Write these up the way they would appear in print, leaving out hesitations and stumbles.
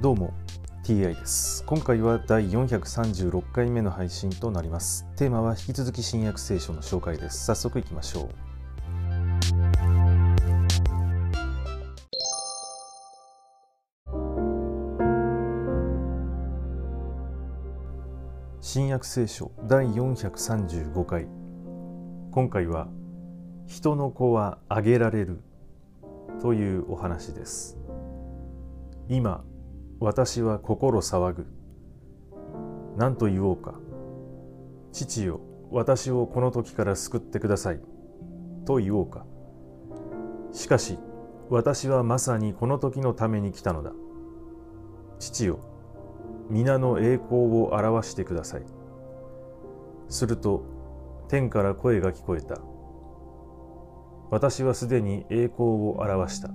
どうも TI です。今回は第436回目の配信となります。テーマは引き続き新約聖書の紹介です。早速いきましょう。新約聖書第435回、今回は人の子はあげられるというお話です。今私は心騒ぐ。何と言おうか。父よ、私をこの時から救ってくださいと言おうか。しかし私はまさにこの時のために来たのだ。父よ、皆の栄光を表してください。すると天から声が聞こえた。私はすでに栄光を表した。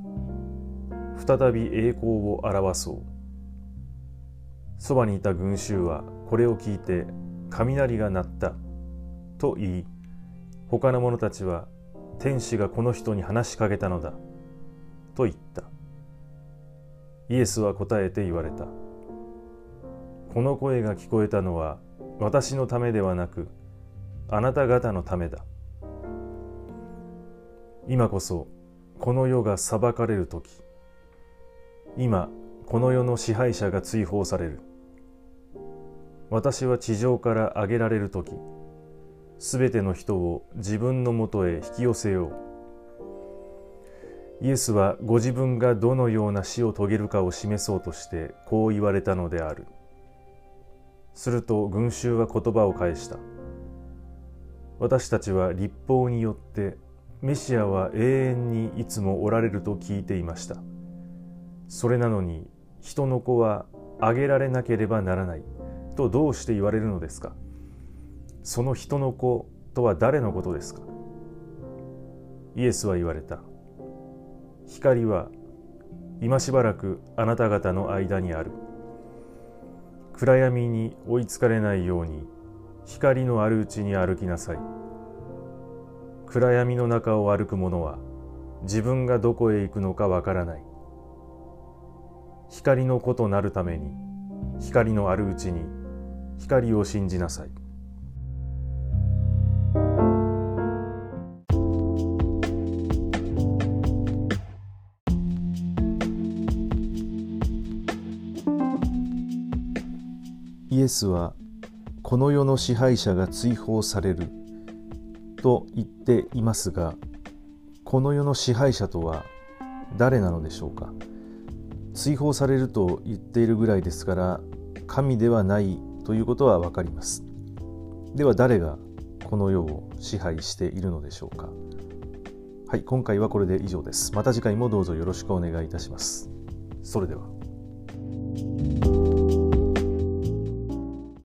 再び栄光を表そう。そばにいた群衆はこれを聞いて、雷が鳴ったと言い、他の者たちは天使がこの人に話しかけたのだと言った。イエスは答えて言われた。この声が聞こえたのは私のためではなく、あなた方のためだ。今こそこの世が裁かれる時、今この世の支配者が追放される。私は地上から上げられる時、すべての人を自分のもとへ引き寄せよう。イエスはご自分がどのような死を遂げるかを示そうとしてこう言われたのである。すると群衆は言葉を返した。私たちは律法によってメシアは永遠にいつもおられると聞いていました。それなのに人の子はあげられなければならないとどうして言われるのですか。その人の子とは誰のことですか。イエスは言われた。光は今しばらくあなた方の間にある。暗闇に追いつかれないように光のあるうちに歩きなさい。暗闇の中を歩く者は自分がどこへ行くのかわからない。光の子となるために、光のあるうちに光を信じなさい。イエスはこの世の支配者が追放されると言っていますが、この世の支配者とは誰なのでしょうか。追放されると言っているぐらいですから、神ではないということはわかります。では誰がこの世を支配しているのでしょうか。はい、今回はこれで以上です。また次回もどうぞよろしくお願いいたします。それでは。